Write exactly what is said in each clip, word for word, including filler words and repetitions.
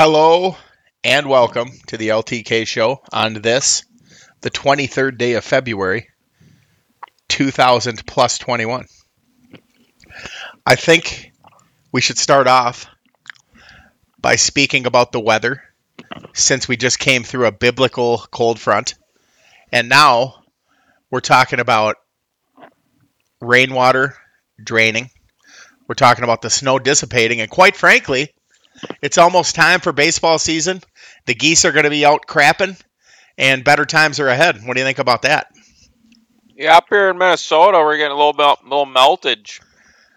Hello and welcome to the L T K show on this, the twenty-third day of February, two thousand plus twenty-one. I think we should start off by speaking about the weather, since we just came through a biblical cold front, and now we're talking about rainwater draining. We're talking about the snow dissipating, and quite frankly, it's almost time for baseball season. The geese are going to be out crapping, and better times are ahead. What do you think about that? Yeah, up here in Minnesota, we're getting a little melt, little meltage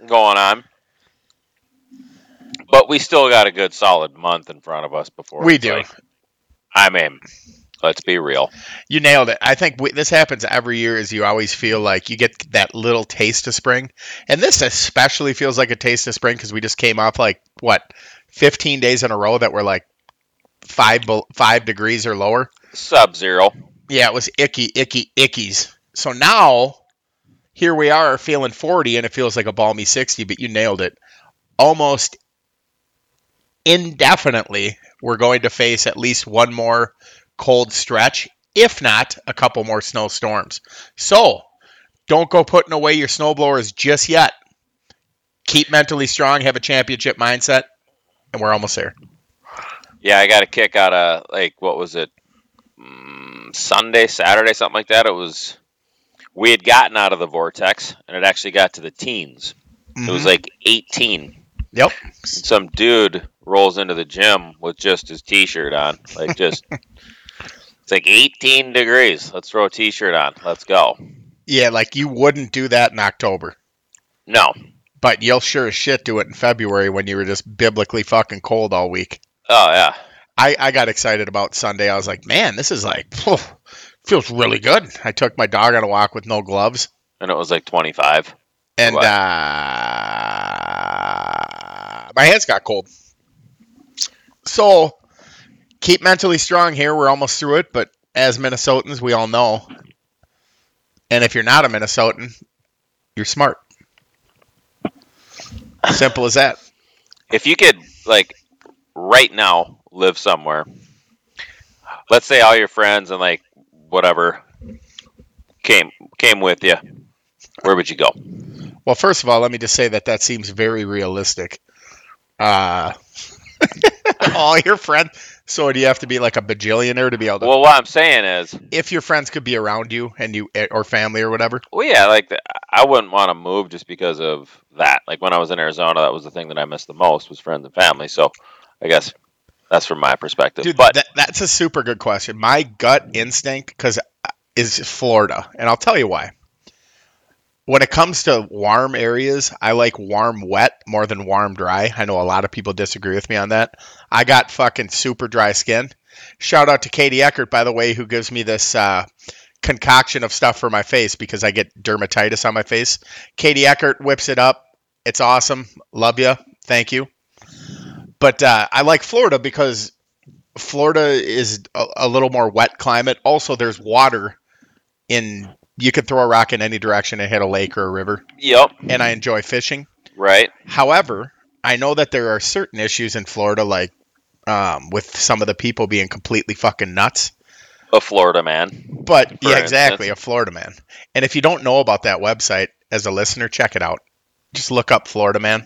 going on, but we still got a good solid month in front of us before we do. Like, I mean, let's be real. You nailed it. I think we, this happens every year. Is you always feel like you get that little taste of spring, and this especially feels like a taste of spring because we just came off like what? fifteen days in a row that were like five five degrees or lower. Sub-zero. Yeah, it was icky, icky, ickies. So now, here we are feeling forty, and it feels like a balmy sixty, but you nailed it. Almost indefinitely, we're going to face at least one more cold stretch, if not a couple more snowstorms. So, don't go putting away your snowblowers just yet. Keep mentally strong, have a championship mindset. And we're almost there. Yeah, I got a kick out of, like, what was it? Mm, Sunday, Saturday, something like that. It was, we had gotten out of the vortex, and it actually got to the teens. Mm-hmm. It was like eighteen. Yep. And some dude rolls into the gym with just his T-shirt on. Like, just, it's like eighteen degrees. Let's throw a T-shirt on. Let's go. Yeah, like, you wouldn't do that in October. No. But you'll sure as shit do it in February when you were just biblically fucking cold all week. Oh, yeah. I, I got excited about Sunday. I was like, man, this is like, phew, feels really good. I took my dog on a walk with no gloves. And it was like twenty-five. And uh, my hands got cold. So keep mentally strong here. We're almost through it. But as Minnesotans, we all know. And if you're not a Minnesotan, you're smart. Simple as that. If you could, like, right now, live somewhere, let's say all your friends and, like, whatever came came with you, where would you go? Well, first of all, let me just say that that seems very realistic. Uh, all your friends. So do you have to be, like, a bajillionaire to be able to... Well, what I'm saying is... If your friends could be around you, and you or family or whatever. Well, yeah, like, the, I wouldn't want to move just because of... that. Like when I was in Arizona, that was the thing that I missed the most was friends and family. So I guess that's from my perspective. Dude, but that, that's a super good question. My gut instinct cause is Florida. And I'll tell you why. When it comes to warm areas, I like warm wet more than warm dry. I know a lot of people disagree with me on that. I got fucking super dry skin. Shout out to Katie Eckert, by the way, who gives me this uh, concoction of stuff for my face because I get dermatitis on my face. Katie Eckert whips it up. It's awesome. Love you. Thank you. But uh, I like Florida because Florida is a, a little more wet climate. Also, there's water in – you could throw a rock in any direction and hit a lake or a river. Yep. And I enjoy fishing. Right. However, I know that there are certain issues in Florida, like um, with some of the people being completely fucking nuts. A Florida man. But, yeah, exactly, instance. A Florida man. And if you don't know about that website, as a listener, check it out. Just look up Florida Man.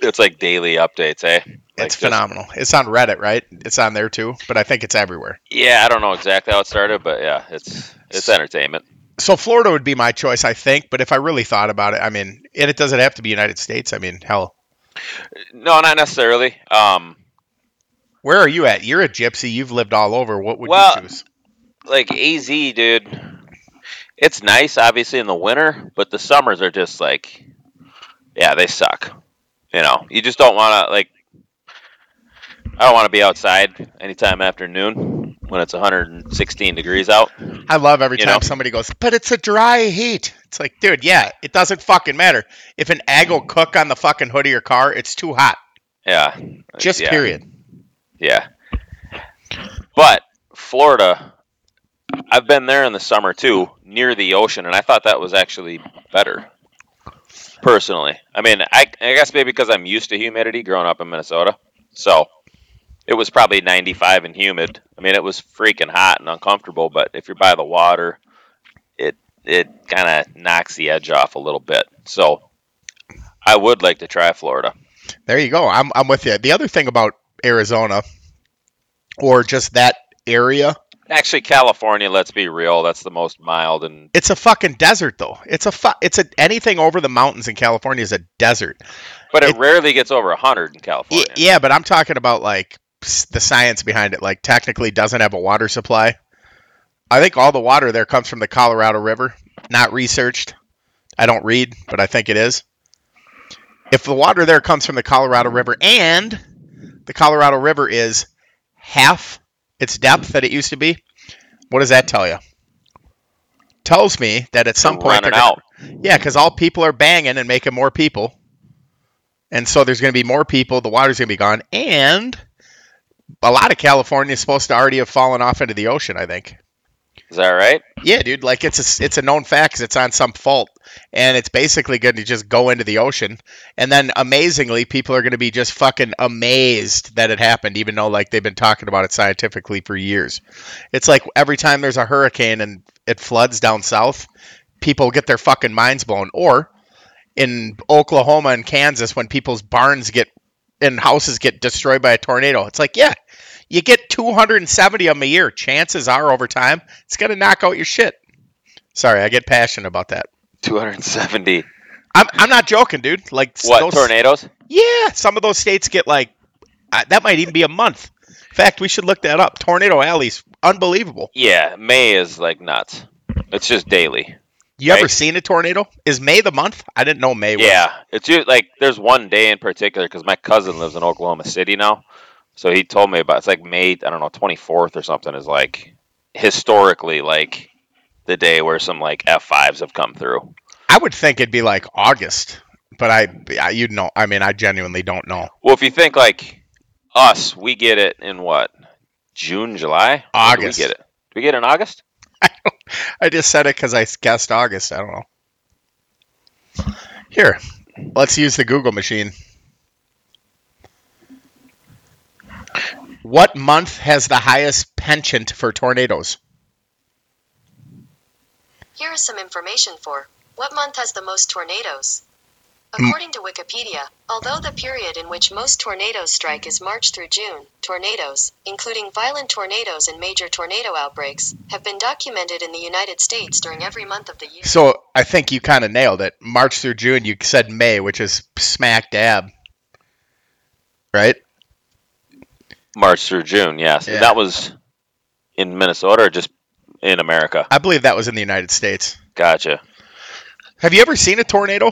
It's like daily updates, eh? Like it's phenomenal. Just... It's on Reddit, right? It's on there, too, but I think it's everywhere. Yeah, I don't know exactly how it started, but, yeah, it's it's entertainment. So Florida would be my choice, I think, but if I really thought about it, I mean, and it doesn't have to be United States. I mean, hell. No, not necessarily. Um, Where are you at? You're a gypsy. You've lived all over. What would well, you choose? Like, A Z, dude, it's nice, obviously, in the winter, but the summers are just, like, yeah, they suck. You know, you just don't want to, like, I don't want to be outside anytime after noon when it's one hundred sixteen degrees out. I love every you time know? somebody goes, but it's a dry heat. It's like, dude, yeah, it doesn't fucking matter. If an egg will cook on the fucking hood of your car, it's too hot. Yeah. Just yeah. period. Yeah. But Florida... I've been there in the summer, too, near the ocean, and I thought that was actually better, personally. I mean, I, I guess maybe because I'm used to humidity growing up in Minnesota. So it was probably ninety-five and humid. I mean, it was freaking hot and uncomfortable, but if you're by the water, it it kind of knocks the edge off a little bit. So I would like to try Florida. There you go. I'm I'm with you. The other thing about Arizona, or just that area. Actually, California, let's be real, that's the most mild. And it's a fucking desert, though. It's a fu- It's a, anything over the mountains in California is a desert. But it, it rarely gets over one hundred in California. It, yeah, but I'm talking about, like, the science behind it. Like, technically doesn't have a water supply. I think all the water there comes from the Colorado River. Not researched. I don't read, but I think it is. If the water there comes from the Colorado River, and the Colorado River is half its depth that it used to be, what does that tell you? Tells me that at some point they're gonna, yeah, because all people are banging and making more people, and so there's going to be more people. The water's going to be gone, and a lot of California is supposed to already have fallen off into the ocean. I think. Is that right? Yeah, dude. Like it's a, it's a known fact because it's on some fault, and it's basically going to just go into the ocean. And then amazingly, people are going to be just fucking amazed that it happened, even though like they've been talking about it scientifically for years. It's like every time there's a hurricane and it floods down south, people get their fucking minds blown. Or in Oklahoma and Kansas, when people's barns get and houses get destroyed by a tornado, it's like, yeah. You get two hundred seventy of them a year. Chances are, over time, it's going to knock out your shit. Sorry, I get passionate about that. two hundred seventy. I'm I'm not joking, dude. Like what, those, tornadoes? Yeah, some of those states get like, uh, that might even be a month. In fact, we should look that up. Tornado Alley's unbelievable. Yeah, May is like nuts. It's just daily. You right? Ever seen a tornado? Is May the month? I didn't know May was. Yeah, it's like there's one day in particular, because my cousin lives in Oklahoma City now. So he told me about, it's like May, I don't know, twenty-fourth or something is like historically like the day where some like F fives have come through. I would think it'd be like August, but I, I you'd know, I mean, I genuinely don't know. Well, if you think like us, we get it in what? June, July? August. Do we get it? Do we get it in August? I, don't, I just said it because I guessed August. I don't know. Here, let's use the Google machine. What month has the highest penchant for tornadoes? Here is some information for what month has the most tornadoes. According to Wikipedia, although the period in which most tornadoes strike is March through June, tornadoes, including violent tornadoes and major tornado outbreaks, have been documented in the United States during every month of the year. So I think you kind of nailed it. March through June, you said May, which is smack dab. Right? March through June, yes. Yeah. That was in Minnesota or just in America? I believe that was in the United States. Gotcha. Have you ever seen a tornado?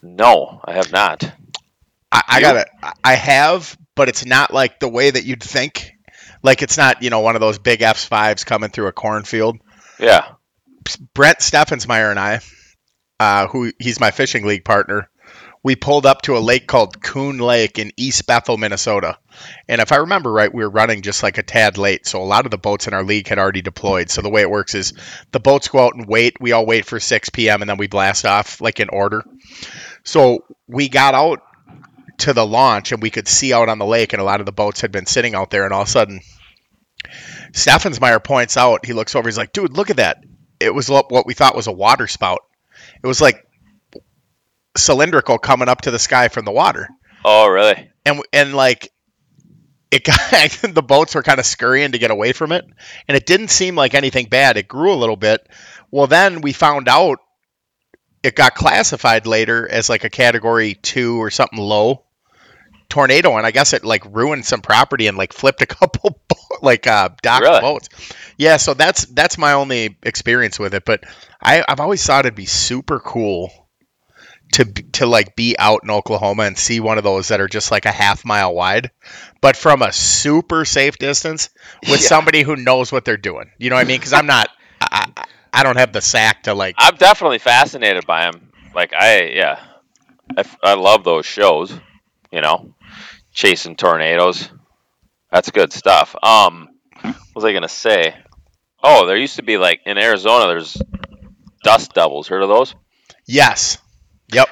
No, I have not. I, I got it. I have, but it's not like the way that you'd think. Like it's not, you know, one of those big F fives coming through a cornfield. Yeah. Brent Steffensmeyer and I, uh, who he's my fishing league partner, we pulled up to a lake called Coon Lake in East Bethel, Minnesota. And if I remember right, we were running just like a tad late. So a lot of the boats in our league had already deployed. So the way it works is the boats go out and wait. We all wait for six p.m. and then we blast off like in order. So we got out to the launch and we could see out on the lake. And a lot of the boats had been sitting out there. And all of a sudden, Steffensmeyer points out, he looks over, he's like, dude, look at that. It was what we thought was a water spout. It was like cylindrical coming up to the sky from the water. Oh, really? And and like it got, the boats were kind of scurrying to get away from it, and it didn't seem like anything bad. It grew a little bit. Well, then we found out it got classified later as like a category two or something low tornado, and I guess it like ruined some property and like flipped a couple bo- like uh docked really? boats. Yeah, so that's that's my only experience with it, but I, I've always thought it'd be super cool to to like be out in Oklahoma and see one of those that are just like a half mile wide, but from a super safe distance with yeah. somebody who knows what they're doing. You know what I mean? Because I'm not, I, I don't have the sack to like. I'm definitely fascinated by them. Like I, yeah, I, I love those shows. You know, chasing tornadoes. That's good stuff. Um, what was I gonna say? Oh, there used to be like in Arizona, there's dust devils. Heard of those? Yes. Yep.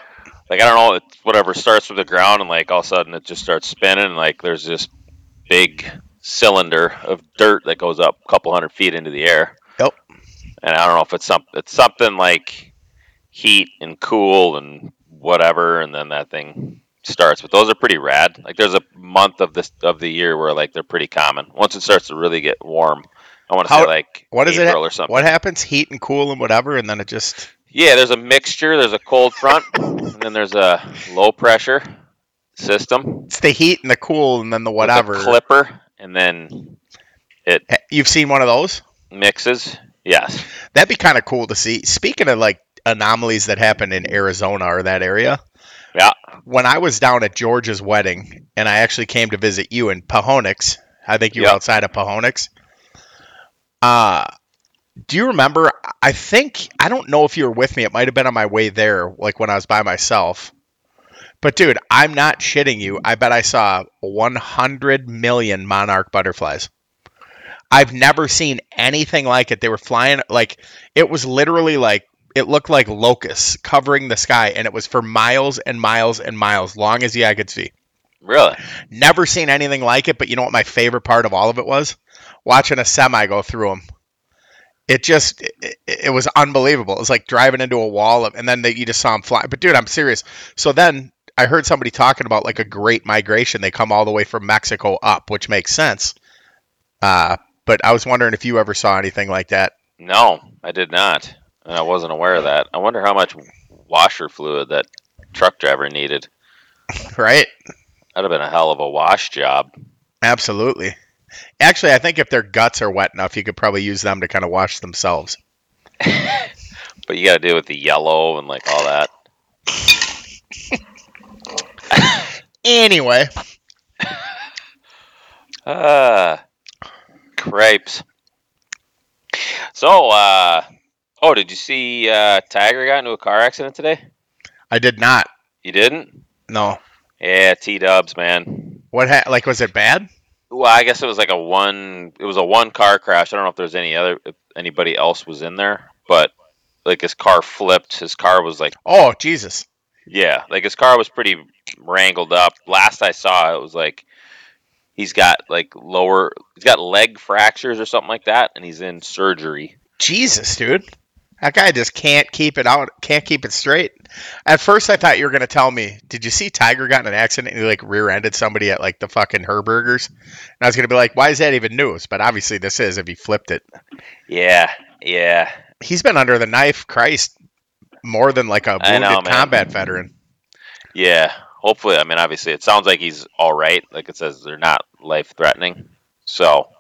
like, I don't know, it's whatever, starts from the ground, and, like, all of a sudden it just starts spinning, and, like, there's this big cylinder of dirt that goes up a couple hundred feet into the air. Yep. And I don't know if it's something, it's something like heat and cool and whatever, and then that thing starts. But those are pretty rad. Like, there's a month of this of the year where, like, they're pretty common. Once it starts to really get warm, I want to How, say, like, what April is it, or something. What happens? Heat and cool and whatever, and then it just... Yeah, there's a mixture. There's a cold front, and then there's a low-pressure system. It's the heat and the cool and then the whatever. With a clipper, and then it... You've seen one of those? Mixes, yes. That'd be kind of cool to see. Speaking of, like, anomalies that happen in Arizona or that area... Yeah. When I was down at George's wedding, and I actually came to visit you in Pahonix, I think you yep. were outside of Pahonix. Uh, do you remember, I think, I don't know if you were with me, it might have been on my way there, like when I was by myself. But dude, I'm not shitting you. I bet I saw one hundred million monarch butterflies. I've never seen anything like it. They were flying, like, it was literally like, it looked like locusts covering the sky, and it was for miles and miles and miles, long as the eye could see. Really? Never seen anything like it, but you know what my favorite part of all of it was? Watching a semi go through them. It just, it, it was unbelievable. It was like driving into a wall, and then they, you just saw them fly. But dude, I'm serious. So then I heard somebody talking about like a great migration. They come all the way from Mexico up, which makes sense. Uh, but I was wondering if you ever saw anything like that. No, I did not. I wasn't aware of that. I wonder how much washer fluid that truck driver needed. Right. That'd have been a hell of a wash job. Absolutely. Actually, I think if their guts are wet enough, you could probably use them to kind of wash themselves. But you got to deal with the yellow and like all that. Anyway. Uh, crepes. So, uh... Oh, did you see uh, Tiger got into a car accident today? I did not. You didn't? No. Yeah, T-dubs, man. What? Ha- like, was it bad? Well, I guess it was like a one. It was a one-car crash. I don't know if there's any other, if anybody else was in there, but like his car flipped. His car was like. Oh Jesus. Yeah, like his car was pretty wrangled up. Last I saw, it was like he's got like lower. He's got leg fractures or something like that, and he's in surgery. Jesus, dude. That guy just can't keep it out, can't keep it straight. At first, I thought you were going to tell me, did you see Tiger got in an accident and he, like, rear-ended somebody at, like, the fucking Herbergers? And I was going to be like, why is that even news? But obviously this is if he flipped it. Yeah, yeah. He's been under the knife, Christ, more than, like, a wounded know, combat veteran. Yeah, hopefully. I mean, obviously, it sounds like he's all right. Like it says, they're not life-threatening. So...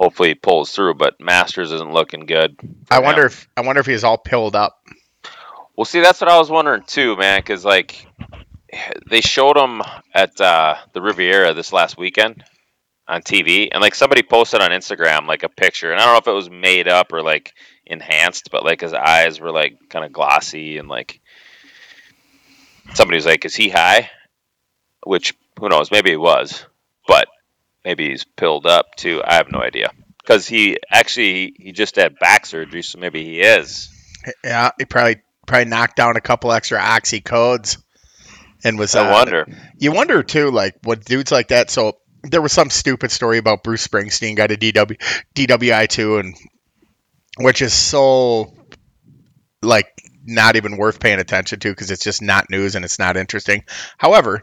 hopefully he pulls through, but Masters isn't looking good. I wonder now. if I wonder if he's all pilled up. Well, see, that's what I was wondering too, man. Because like they showed him at uh, the Riviera this last weekend on T V, and like somebody posted on Instagram like a picture, and I don't know if it was made up or like enhanced, but like his eyes were like kind of glossy, and like somebody was like, "Is he high?" Which who knows? Maybe he was, but. Maybe he's pilled up, too. I have no idea. Because he actually, he just had back surgery, so maybe he is. Yeah, he probably probably knocked down a couple extra oxy codes. And was I uh, wonder. You wonder, too, like, what dudes like that. So there was some stupid story about Bruce Springsteen got a D W I, too, and which is so, like, not even worth paying attention to because it's just not news and it's not interesting. However,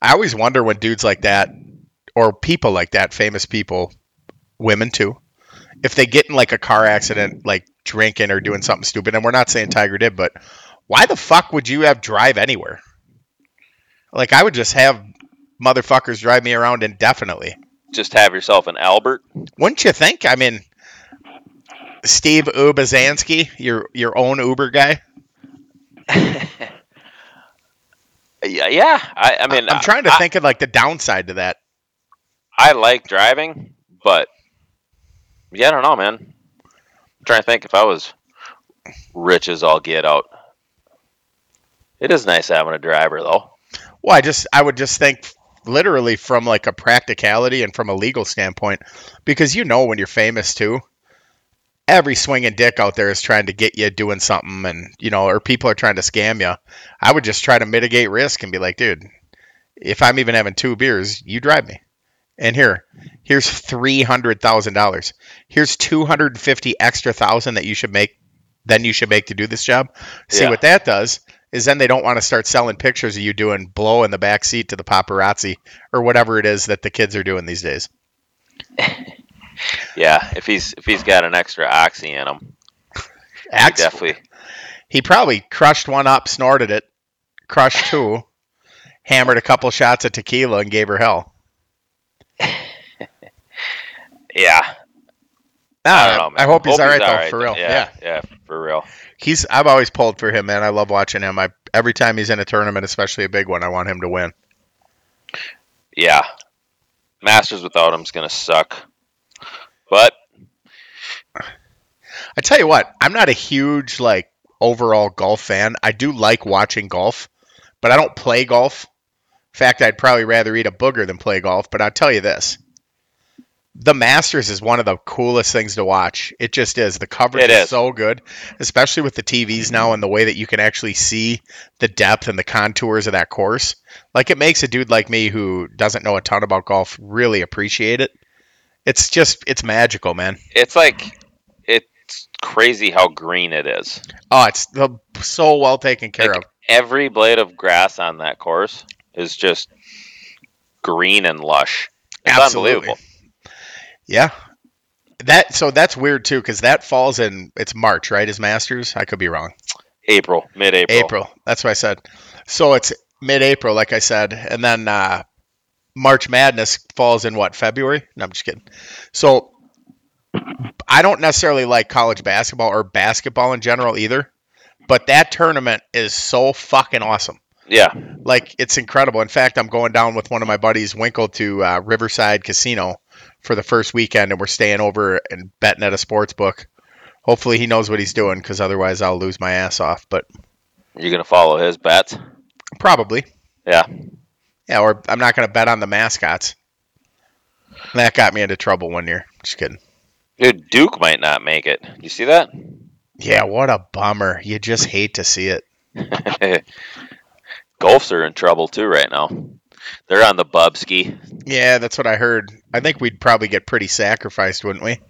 I always wonder when dudes like that, or people like that, famous people, women too, if they get in like a car accident, like drinking or doing something stupid, and we're not saying Tiger did, but why the fuck would you have drive anywhere? Like I would just have motherfuckers drive me around indefinitely. Just have yourself an Albert? Wouldn't you think? I mean, Steve Ubazansky, your your own Uber guy. yeah, yeah. I, I mean, I'm trying to I, think of like the downside to that. I like driving, but yeah, I don't know, man. I'm trying to think if I was rich as all get out. It is nice having a driver, though. Well, I just I would just think literally from like a practicality and from a legal standpoint, because you know when you're famous too, every swinging dick out there is trying to get you doing something, and, you know, or people are trying to scam you. I would just try to mitigate risk and be like, dude, if I'm even having two beers, you drive me. And here, here's three hundred thousand dollars. Here's two hundred fifty extra thousand that you should make, then you should make to do this job. See, yeah. What that does is then they don't want to start selling pictures of you doing blow in the back seat to the paparazzi or whatever it is that the kids are doing these days. Yeah, if he's if he's got an extra oxy in him, Ex- he definitely. He probably crushed one up, snorted it, crushed two, hammered a couple shots of tequila, and gave her hell. Yeah. No, I, don't know, man. I hope he's hope all right, he's though, all right, for real. Yeah, yeah, yeah, for real. He's. I've always pulled for him, man. I love watching him. I every time he's in a tournament, especially a big one, I want him to win. Yeah. Masters without him is going to suck. But I tell you what, I'm not a huge, like, overall golf fan. I do like watching golf, but I don't play golf. In fact, I'd probably rather eat a booger than play golf, but I'll tell you this. The Masters is one of the coolest things to watch. It just is. The coverage is, is so good, especially with the T Vs now and the way that you can actually see the depth and the contours of that course. Like, it makes a dude like me who doesn't know a ton about golf really appreciate it. It's just, it's magical, man. It's like, it's crazy how green it is. Oh, it's so well taken care like of. Every blade of grass on that course is just green and lush. It's absolutely unbelievable. Yeah, that so that's weird too, because that falls in, it's March, right? Is Masters? I could be wrong. April, mid-April. April, that's what I said. So it's mid-April, like I said, and then uh, March Madness falls in what, February? No, I'm just kidding. So I don't necessarily like college basketball or basketball in general either, but that tournament is so fucking awesome. Yeah. Like, it's incredible. In fact, I'm going down with one of my buddies, Winkle, to uh, Riverside Casino for the first weekend, and we're staying over and betting at a sports book. Hopefully he knows what he's doing, because otherwise I'll lose my ass off. But you're going to follow his bets? Probably. Yeah. Yeah, or I'm not going to bet on the mascots. That got me into trouble one year. Just kidding. Dude, Duke might not make it. You see that? Yeah, what a bummer. You just hate to see it. Golfs are in trouble too right now. They're on the bubski. Yeah, that's what I heard. I think we'd probably get pretty sacrificed, wouldn't we?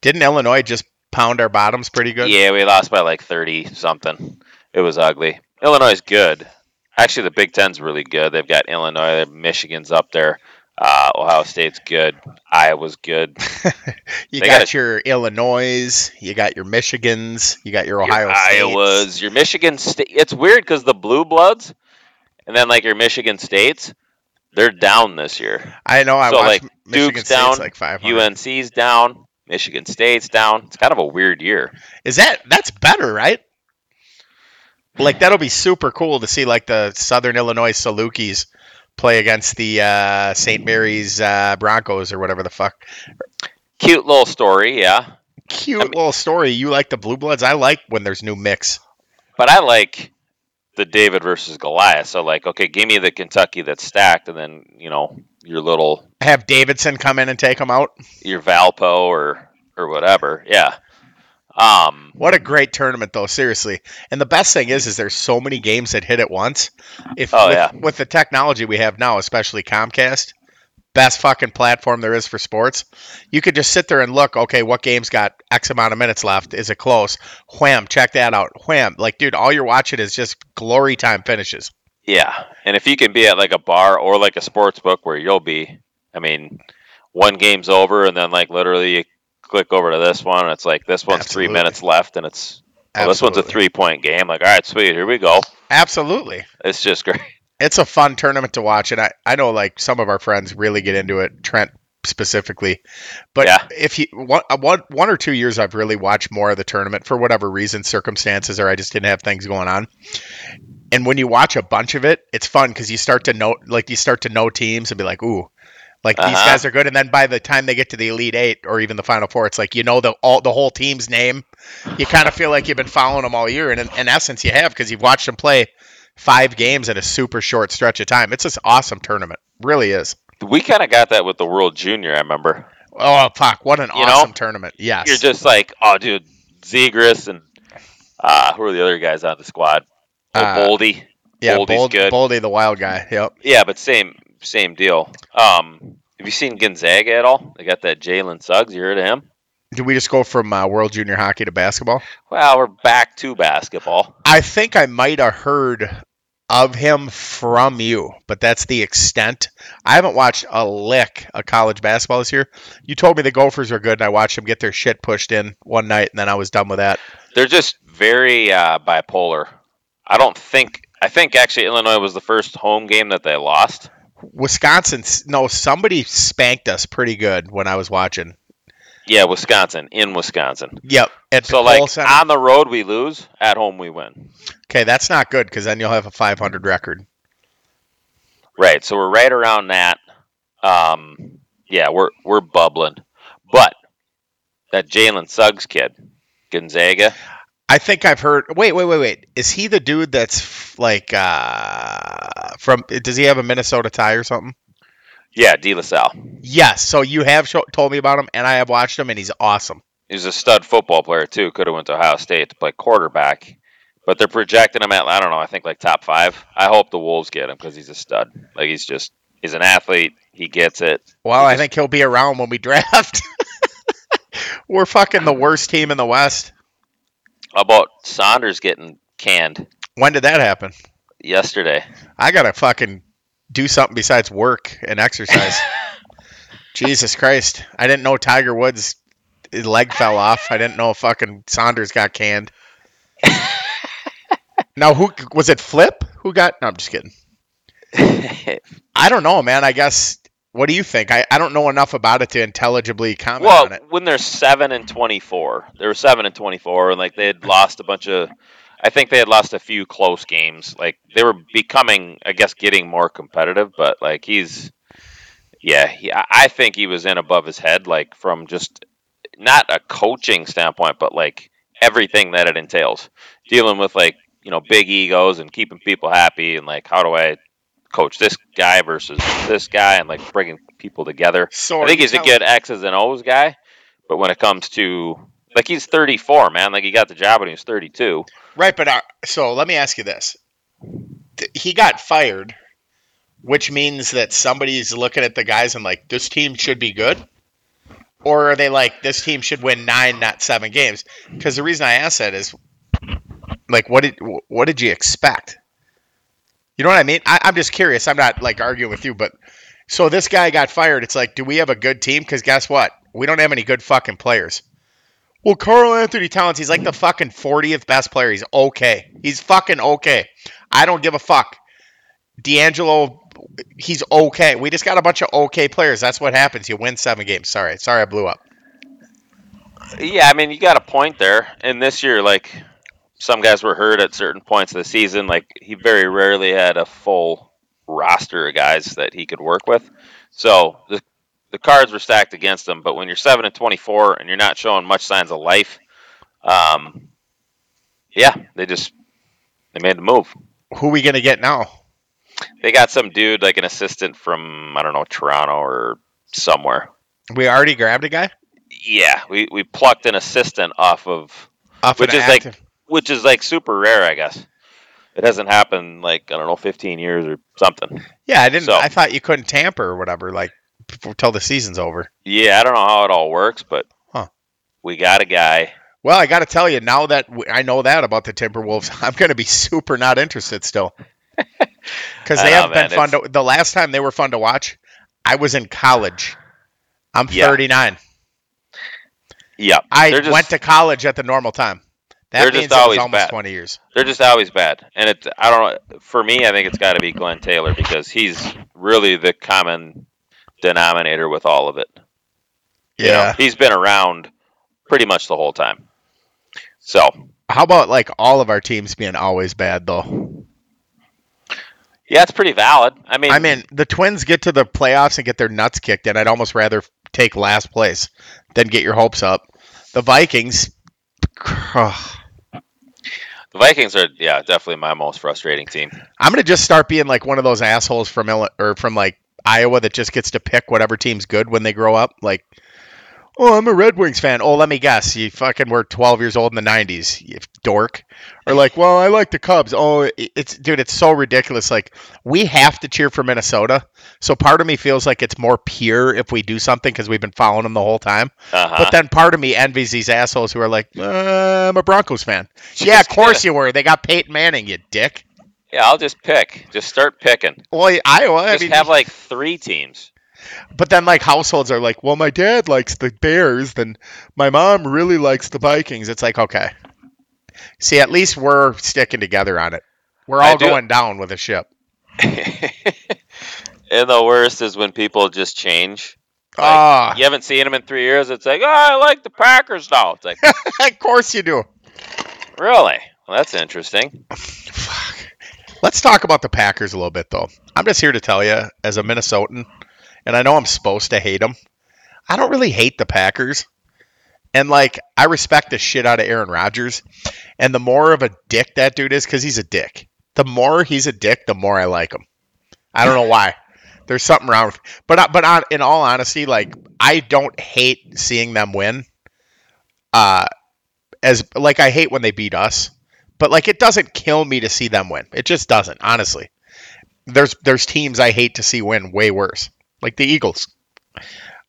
Didn't Illinois just pound our bottoms pretty good? Yeah, we lost by like thirty-something. It was ugly. Illinois is good. Actually, the Big Ten's really good. They've got Illinois. Michigan's up there. Uh, Ohio State's good. Iowa's good. you they got, got a, your Illinois. You got your Michigans. You got your Ohio States. Iowa's. Your Michigan State. It's weird because the Blue Bloods and then like your Michigan States, they're down this year. I know. I so, watched like, Michigan Duke's State's down, like five hundred. U N C's down, Michigan State's down. It's kind of a weird year. Is that that's better, right? Like, that'll be super cool to see, like, the Southern Illinois Salukis play against the uh, Saint Mary's uh, Broncos or whatever the fuck. Cute little story, yeah. Cute I mean, little story. You like the Blue Bloods? I like when there's new mix. But I like the David versus Goliath. So, like, okay, give me the Kentucky that's stacked, and then, you know, your little... Have Davidson come in and take them out? Your Valpo or or whatever, yeah. Um, what a great tournament, though, seriously. And the best thing is, is there's so many games that hit at once. If oh, with, yeah. With the technology we have now, especially Comcast, best fucking platform there is for sports, you could just sit there and look, okay, what game's got X amount of minutes left? Is it close? Wham, check that out. Wham. Like, dude, all you're watching is just glory time finishes. Yeah, and if you can be at, like, a bar or, like, a sports book where you'll be, I mean, one game's over and then, like, literally you click over to this one, and it's like, this one's absolutely three minutes left, and it's, well, this one's a three-point game. Like, all right, sweet, here we go. Absolutely. It's just great. It's a fun tournament to watch, and I, I know, like, some of our friends really get into it, Trent specifically. But yeah. if you one, one or two years, I've really watched more of the tournament for whatever reason, circumstances, or I just didn't have things going on. And when you watch a bunch of it, it's fun because you start to know, like, you start to know teams and be like, ooh, like, uh-huh. These guys are good, and then by the time they get to the Elite Eight or even the Final Four, it's like, you know, the all the whole team's name. You kind of feel like you've been following them all year, and in, in essence, you have, because you've watched them play five games in a super short stretch of time. It's this awesome tournament, really is. We kind of got that with the World Junior, I remember. Oh, fuck. What an you awesome know? tournament. Yes. You're just like, oh, dude, Zegras and uh, who are the other guys on the squad? Oh, uh, Boldy. Yeah, Boldy's good. Boldy, the wild guy. Yep. Yeah, but same same deal. Um, have you seen Gonzaga at all? They got that Jalen Suggs. You heard of him? Did we just go from uh, World Junior Hockey to basketball? Well, we're back to basketball. I think I might have heard of him from you, but that's the extent. I haven't watched a lick of college basketball this year. You told me the Gophers are good, and I watched them get their shit pushed in one night, and then I was done with that. They're just very uh, bipolar. I don't think – I think actually Illinois was the first home game that they lost. Wisconsin – no, somebody spanked us pretty good when I was watching. Yeah, Wisconsin, in Wisconsin. Yep. At so, like, Center. On the road we lose, at home we win. Okay, that's not good because then you'll have a five hundred record. Right, so we're right around that. Um, yeah, we're we're bubbling. But that Jalen Suggs kid, Gonzaga. I think I've heard – wait, wait, wait, wait. Is he the dude that's, like, uh, from – does he have a Minnesota tie or something? Yeah, De La Salle. Yes, so you have show, told me about him, and I have watched him, and he's awesome. He's a stud football player, too. Could have went to Ohio State to play quarterback. But they're projecting him at, I don't know, I think like top five. I hope the Wolves get him because he's a stud. Like, he's just, he's an athlete. He gets it. Well, he I just, think he'll be around when we draft. We're fucking the worst team in the West. How about Saunders getting canned? When did that happen? Yesterday. I got a fucking... do something besides work and exercise. Jesus Christ. I didn't know Tiger Woods' leg fell off. I didn't know fucking Saunders got canned. Now, who was it? Flip? Who got... No, I'm just kidding. I don't know, man. I guess... What do you think? I, I don't know enough about it to intelligibly comment well, on it. Well, when they're seven and twenty-four. They were seven and twenty-four, and like they had lost a bunch of... I think they had lost a few close games. Like they were becoming, I guess, getting more competitive. But like he's, yeah, he, I think he was in above his head, like from just not a coaching standpoint, but like everything that it entails, dealing with like you know big egos and keeping people happy, and like how do I coach this guy versus this guy, and like bringing people together. So I think he's a good X's and O's guy, but when it comes to like he's thirty-four, man. Like he got the job when he was thirty-two. Right, but our, so let me ask you this. He got fired, which means that somebody's looking at the guys and like, this team should be good? Or are they like, this team should win nine, not seven games? Because the reason I ask that is, like, what did what did you expect? You know what I mean? I, I'm just curious. I'm not, like, arguing with you, but so this guy got fired. It's like, do we have a good team? Because guess what? We don't have any good fucking players. Well, Carl Anthony Towns, he's like the fucking fortieth best player. He's okay. He's fucking okay. I don't give a fuck. D'Angelo, he's okay. We just got a bunch of okay players. That's what happens. You win seven games. Sorry. Sorry I blew up. Yeah, I mean, you got a point there. And this year, like, some guys were hurt at certain points of the season. Like, he very rarely had a full roster of guys that he could work with. So, the The cards were stacked against them, but when you're seven and twenty-four and you're not showing much signs of life, um, yeah, they just they made the move. Who are we gonna get now? They got some dude like an assistant from I don't know Toronto or somewhere. We already grabbed a guy. Yeah, we, we plucked an assistant off of off which is active. like which is like super rare, I guess. It hasn't happened like I don't know fifteen years or something. Yeah, I didn't. So, I thought you couldn't tamper or whatever. Like. Until the season's over. Yeah, I don't know how it all works, but huh. We got a guy. Well, I got to tell you, now that we, I know that about the Timberwolves, I'm going to be super not interested still. Because they haven't been fun to... The last time they were fun to watch, I was in college. I'm yeah. thirty-nine. Yeah. I just, went to college at the normal time. That they're means just always it was almost bad. twenty years. They're just always bad. And it, I don't know. For me, I think it's got to be Glenn Taylor because he's really the common... denominator with all of it. Yeah. You know, he's been around pretty much the whole time. So how about like all of our teams being always bad though? Yeah, it's pretty valid. I mean I mean the Twins get to the playoffs and get their nuts kicked in. I'd almost rather take last place than get your hopes up. The Vikings oh. The Vikings are yeah, definitely my most frustrating team. I'm gonna just start being like one of those assholes from Illinois or from like Iowa that just gets to pick whatever team's good when they grow up. Like, oh, I'm a Red Wings fan. Oh, let me guess. You fucking were twelve years old in the nineties, you dork. Or like, well, I like the Cubs. Oh, it's dude, it's so ridiculous. Like, we have to cheer for Minnesota. So part of me feels like it's more pure if we do something because we've been following them the whole time. Uh-huh. But then part of me envies these assholes who are like, uh, I'm a Broncos fan. Yeah, of course you were. They got Peyton Manning, you dick. Yeah, I'll just pick. Just start picking. Well, Iowa. Just I mean, have like three teams. But then, like, households are like, well, my dad likes the Bears, then my mom really likes the Vikings. It's like, okay. See, at least we're sticking together on it. We're all do. going down with a ship. And the worst is when people just change. Like, uh, you haven't seen them in three years. It's like, oh, I like the Packers now. It's like, of course you do. Really? Well, that's interesting. Fuck. Let's talk about the Packers a little bit, though. I'm just here to tell you, as a Minnesotan, and I know I'm supposed to hate them, I don't really hate the Packers. And, like, I respect the shit out of Aaron Rodgers. And the more of a dick that dude is, because he's a dick. The more he's a dick, the more I like him. I don't know why. There's something wrong with him. But, but on, in all honesty, like, I don't hate seeing them win. Uh, as like, I hate when they beat us. But, like, it doesn't kill me to see them win. It just doesn't, honestly. There's there's teams I hate to see win way worse. Like the Eagles.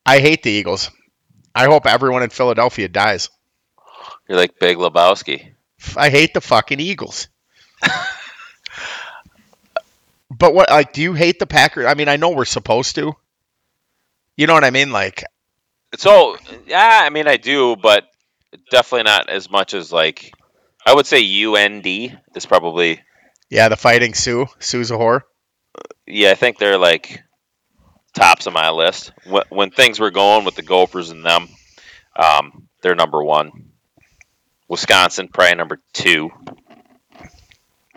I hate the Eagles. I hope everyone in Philadelphia dies. You're like Big Lebowski. I hate the fucking Eagles. But what, like, do you hate the Packers? I mean, I know we're supposed to. You know what I mean? Like, so, yeah, I mean, I do, but definitely not as much as, like, I would say U N D is probably. Yeah, the Fighting Sioux. Sioux's a whore. Yeah, I think they're, like, tops of my list. When things were going with the Gophers and them, um, they're number one. Wisconsin, probably number two.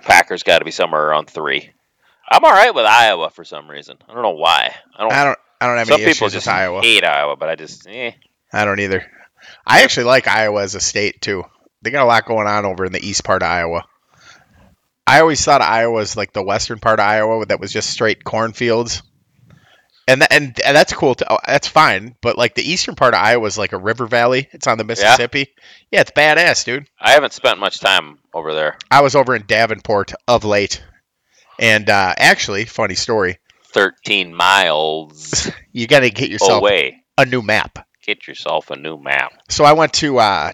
Packers got to be somewhere around three. I'm all right with Iowa for some reason. I don't know why. I don't. I don't. I don't have any issues with Iowa. Some people just hate Iowa, but I just. Eh. I don't either. I actually like Iowa as a state too. They got a lot going on over in the east part of Iowa. I always thought Iowa was like the western part of Iowa that was just straight cornfields. And, th- and and that's cool. To, oh, that's fine. But, like, the eastern part of Iowa is like a river valley. It's on the Mississippi. Yeah. Yeah, it's badass, dude. I haven't spent much time over there. I was over in Davenport of late. And uh, actually, funny story. thirteen miles. You got to get yourself away. a new map. Get yourself a new map. So I went to uh,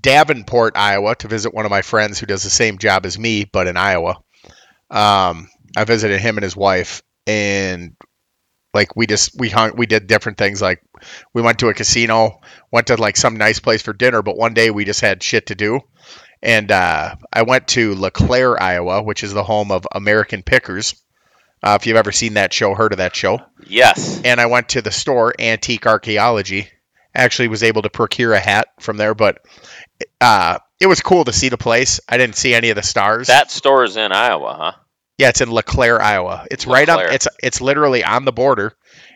Davenport, Iowa, to visit one of my friends who does the same job as me, but in Iowa. Um, I visited him and his wife. And... Like, we just, we hung, we did different things. Like, we went to a casino, went to, like, some nice place for dinner, but one day we just had shit to do. And uh, I went to LeClaire, Iowa, which is the home of American Pickers. Uh, if you've ever seen that show, heard of that show. Yes. And I went to the store, Antique Archaeology. Actually was able to procure a hat from there, but uh, it was cool to see the place. I didn't see any of the stars. That store is in Iowa, huh? Yeah, it's in LeClaire, Iowa. It's LeClaire. right on. It's it's literally on the border,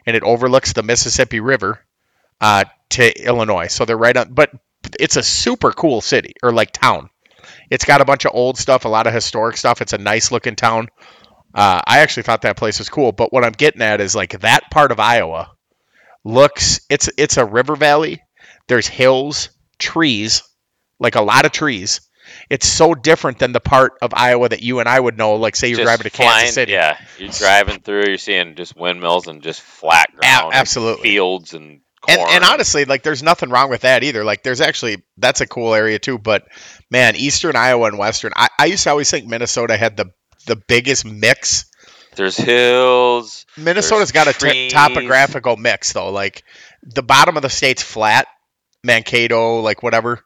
and it overlooks the Mississippi River uh, to Illinois. So they're right on. But it's a super cool city or like town. It's got a bunch of old stuff, a lot of historic stuff. It's a nice looking town. Uh, I actually thought that place was cool. But what I'm getting at is like that part of Iowa looks. It's it's a river valley. There's hills, trees, like a lot of trees. It's so different than the part of Iowa that you and I would know. Like, say you're just driving to flying, Kansas City. Yeah, you're driving through. You're seeing just windmills and just flat ground. A- absolutely. And fields and corn. And, and honestly, like, there's nothing wrong with that either. Like, there's actually – that's a cool area too. But, man, eastern Iowa and western I, – I used to always think Minnesota had the, the biggest mix. There's hills. Minnesota's there's got a t- topographical mix, though. Like, the bottom of the state's flat. Mankato, like, whatever.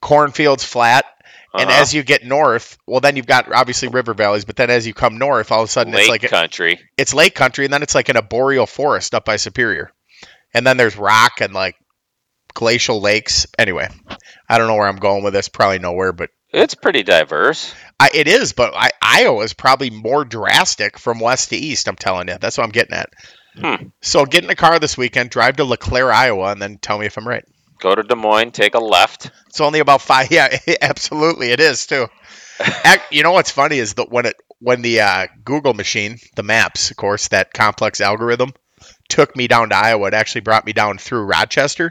Cornfield's flat. And uh-huh. as you get north, well, then you've got obviously river valleys, but then as you come north, all of a sudden lake it's like a, country. It's lake country, and then it's like an arboreal forest up by Superior, and then there's rock and like glacial lakes. Anyway, I don't know where I'm going with this. Probably nowhere, but it's pretty diverse. I, it is, but I, Iowa is probably more drastic from west to east. I'm telling you, that's what I'm getting at. Hmm. So get in a car this weekend, drive to LeClaire, Iowa, and then tell me if I'm right. Go to Des Moines, take a left. It's only about five. Yeah, absolutely, it is too. You know what's funny is that when it when the uh, Google machine, the maps, of course, that complex algorithm, took me down to Iowa, it actually brought me down through Rochester,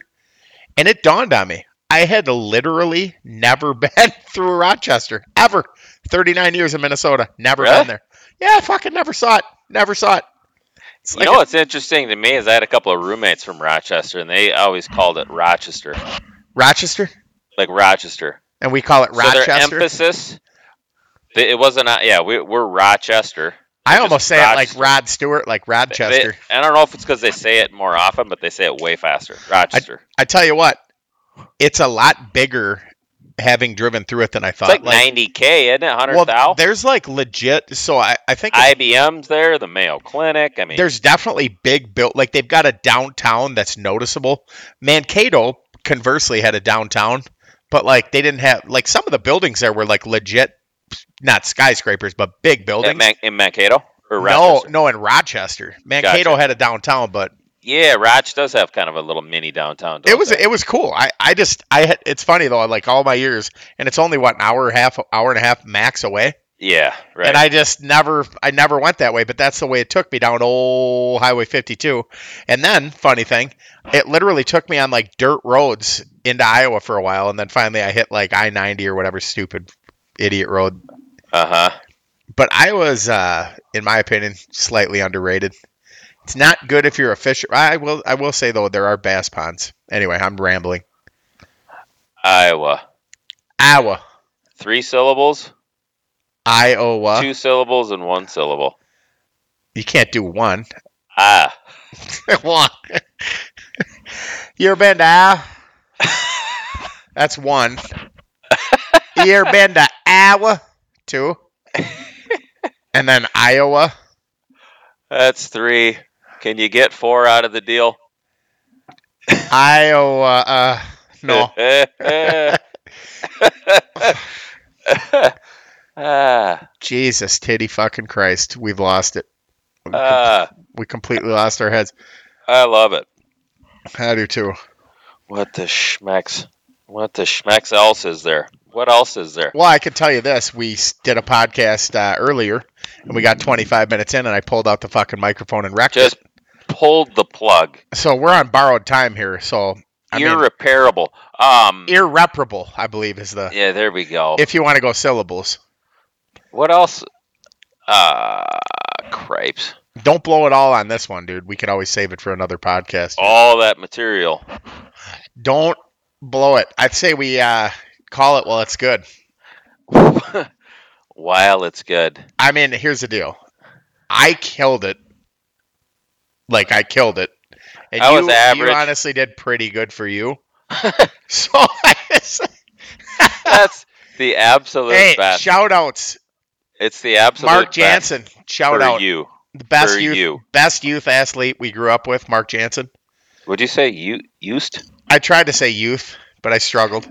And it dawned on me. I had literally never been through Rochester, ever. thirty-nine years in Minnesota, never really? been there. Yeah, I fucking never saw it. Never saw it. It's you like know a- what's interesting to me is I had a couple of roommates from Rochester, and they always called it Rochester. Rochester? Like Rochester. And we call it Rochester? So their emphasis, it wasn't, yeah, we, we're Rochester. I almost say Rochester. It like Rod Stewart, like Rochester. They, I don't know if it's because they say it more often, but they say it way faster. Rochester. I, I tell you what. It's a lot bigger having driven through it than I thought. It's like, like ninety K, isn't it? one hundred thousand? Well, there's like legit. So I, I think I B M's there, the Mayo Clinic. I mean, there's definitely big built. Like they've got a downtown that's noticeable. Mankato, conversely, had a downtown, but like they didn't have like some of the buildings there were like legit, not skyscrapers, but big buildings. In, Man- in Mankato or Rochester? No, no, in Rochester. Mankato gotcha. Had a downtown, but. Yeah, Roch does have kind of a little mini downtown. It was they? It was cool. I, I just I had, it's funny though. Like all my years, and it's only what an hour and a half, hour and a half max away. Yeah, right. And I just never I never went that way. But that's the way it took me down old Highway fifty-two. And then funny thing, it literally took me on like dirt roads into Iowa for a while, and then finally I hit like I ninety or whatever stupid idiot road. Uh huh. But Iowa's, uh, in my opinion, slightly underrated. It's not good if you're a fisher. I will I will say, though, there are bass ponds. Anyway, I'm rambling. Iowa. Iowa. Three syllables? Iowa. Two syllables and one syllable. You can't do one. Ah. One. You ever been to Iowa? That's one. You ever been to Iowa? Two. And then Iowa? That's three. Can you get four out of the deal? Iowa, uh, no. Jesus, titty fucking Christ. We've lost it. We, uh, com- we completely lost our heads. I love it. I do too. What the schmecks? What the schmecks else is there? What else is there? Well, I can tell you this. We did a podcast uh, earlier, and we got twenty-five minutes in, and I pulled out the fucking microphone and wrecked Just it. Just pulled the plug. So we're on borrowed time here. So I Irreparable. Mean, um, irreparable, I believe, is the... Yeah, there we go. If you want to go syllables. What else? Uh, cripes. Don't blow it all on this one, dude. We can always save it for another podcast. All that material. Don't blow it. I'd say we... Uh, Call it while it's good. While it's good. I mean, here's the deal. I killed it. Like, I killed it. And I you, was average. You honestly did pretty good for you. So, I just... That's the absolute hey, best. Hey, shout-outs. It's the absolute Mark best. Mark Jansen, shout-out. For you. The best for youth, you. Best youth athlete we grew up with, Mark Jansen. Would you say you, used? I tried to say youth, but I struggled.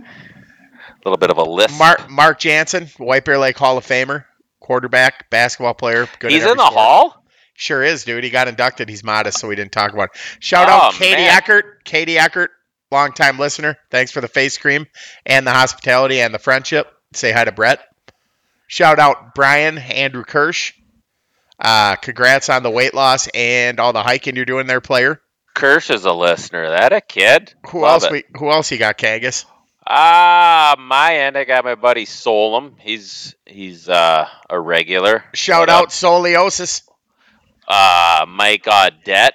A little bit of a list. Mark, Mark Jansen, White Bear Lake Hall of Famer, quarterback, basketball player. Good He's in the sport. Hall? Sure is, dude. He got inducted. He's modest, so we didn't talk about it. Shout oh, out Katie man. Eckert. Katie Eckert, longtime listener. Thanks for the face cream and the hospitality and the friendship. Say hi to Brett. Shout out Brian Andrew Kirsch. Uh, congrats on the weight loss and all the hiking you're doing there, player. Kirsch is a listener. That a kid? Who Love else? We, who else you got, Kangas? Ah, uh, my end. I got my buddy Solom. He's he's uh, a regular. Shout what out up? Soliosis. Uh, Mike Audette.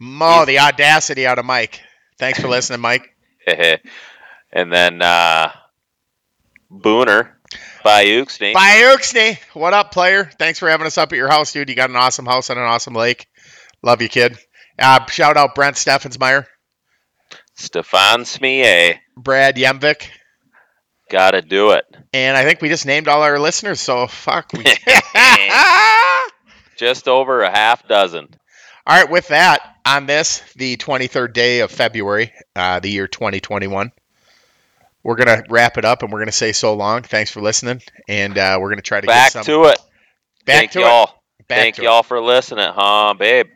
Oh, he's... the audacity out of Mike. Thanks for listening, Mike. And then uh, Booner Bayouksny. Bayouksny, what up, player? Thanks for having us up at your house, dude. You got an awesome house on an awesome lake. Love you, kid. Uh, shout out Brent Steffensmeyer. Steffensmeyer. Brad Yemvik. Gotta do it. And I think we just named all our listeners, so fuck. We... Just over a half dozen. All right, with that, on this, the twenty-third day of February, uh, the year twenty twenty-one, we're going to wrap it up, and we're going to say so long. Thanks for listening, and uh, we're going to try to Back get some... Back to it. Back Thank to y'all. Back Thank to y'all it. for listening, huh, babe?